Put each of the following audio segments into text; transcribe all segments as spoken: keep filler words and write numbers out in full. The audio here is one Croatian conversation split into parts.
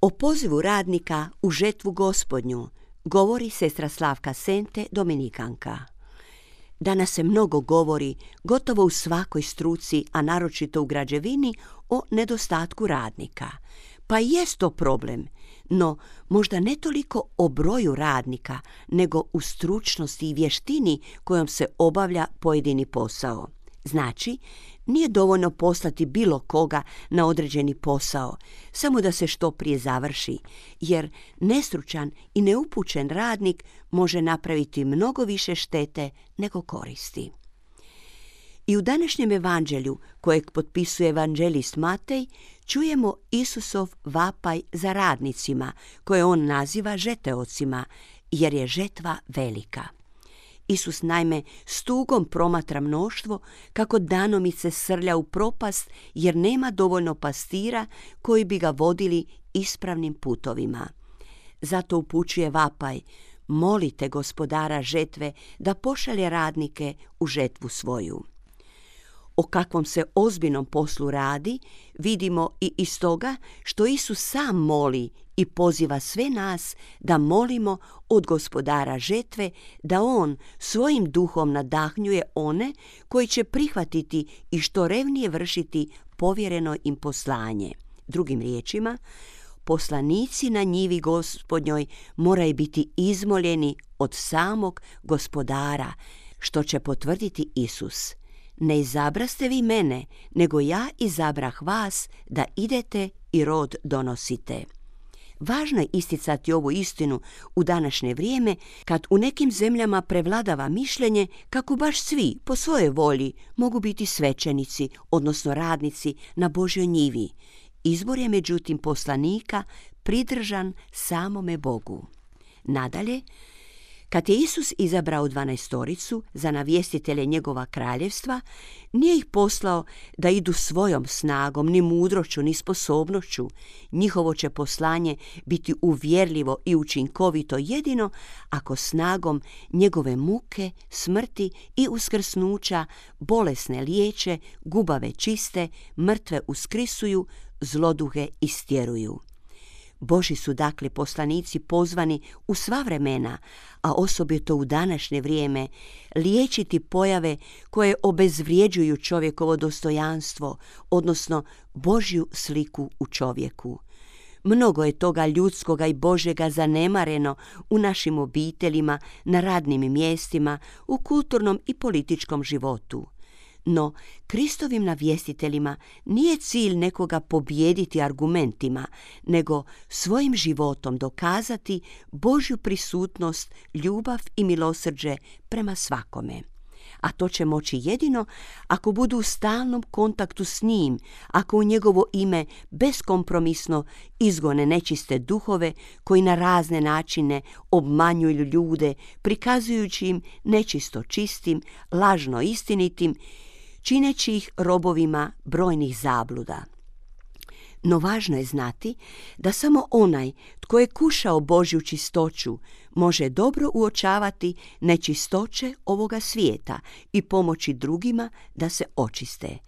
O pozivu radnika u žetvu gospodnju govori sestra Slavka Sente, dominikanka. Danas se mnogo govori, gotovo u svakoj struci, a naročito u građevini, o nedostatku radnika. Pa jest to problem, no možda ne toliko o broju radnika, nego u stručnosti i vještini kojom se obavlja pojedini posao. Znači, nije dovoljno poslati bilo koga na određeni posao, samo da se što prije završi, jer nestručan i neupućen radnik može napraviti mnogo više štete nego koristi. I u današnjem evanđelju, kojeg potpisuje evanđelist Matej, čujemo Isusov vapaj za radnicima, koje on naziva žeteocima, jer je žetva velika. Isus naime s tugom promatra mnoštvo kako danomice srlja u propast jer nema dovoljno pastira koji bi ga vodili ispravnim putovima. Zato upućuje vapaj: molite gospodara žetve da pošalje radnike u žetvu svoju. O kakvom se ozbiljnom poslu radi vidimo i iz toga što Isus sam moli i poziva sve nas da molimo od gospodara žetve da on svojim duhom nadahnjuje one koji će prihvatiti i što revnije vršiti povjereno im poslanje. Drugim riječima, poslanici na njivi gospodnjoj moraju biti izmoljeni od samog gospodara, što će potvrditi Isus: ne izabraste vi mene, nego ja izabrah vas da idete i rod donosite. Važno je isticati ovu istinu u današnje vrijeme, kad u nekim zemljama prevladava mišljenje kako baš svi po svojoj volji mogu biti svećenici, odnosno radnici na Božjoj njivi. Izbor je međutim poslanika pridržan samome Bogu. Nadalje, kad je Isus izabrao dvanaestoricu za navjestitelje njegova kraljevstva, nije ih poslao da idu svojom snagom, ni mudroću, ni sposobnošću. Njihovo će poslanje biti uvjerljivo i učinkovito jedino ako snagom njegove muke, smrti i uskrsnuća bolesne liječe, gubave čiste, mrtve uskrisuju, zloduhe istjeruju. Božji su dakle poslanici pozvani u sva vremena, a osobito u današnje vrijeme, liječiti pojave koje obezvrijeđuju čovjekovo dostojanstvo, odnosno Božju sliku u čovjeku. Mnogo je toga ljudskoga i Božjega zanemareno u našim obiteljima, na radnim mjestima, u kulturnom i političkom životu. No, Kristovim navjestiteljima nije cilj nekoga pobijediti argumentima, nego svojim životom dokazati Božju prisutnost, ljubav i milosrđe prema svakome. A to će moći jedino ako budu u stalnom kontaktu s njim, ako u njegovo ime beskompromisno izgone nečiste duhove koji na razne načine obmanjuju ljude, prikazujući im nečisto čistim, lažno istinitim, čineći ih robovima brojnih zabluda. No važno je znati da samo onaj tko je kušao Božju čistoću može dobro uočavati nečistoće ovoga svijeta i pomoći drugima da se očiste.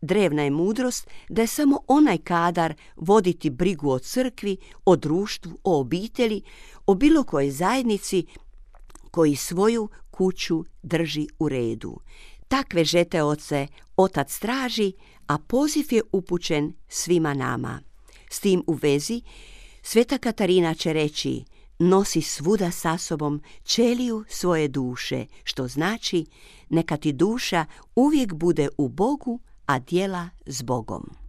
Drevna je mudrost da je samo onaj kadar voditi brigu o crkvi, o društvu, o obitelji, o bilo kojoj zajednici koji svoju kuću drži u redu. Takve žeteoce otac traži, a poziv je upućen svima nama. S tim u vezi, sveta Katarina će reći: nosi svuda sa sobom čeliju svoje duše, što znači neka ti duša uvijek bude u Bogu, a djela s Bogom.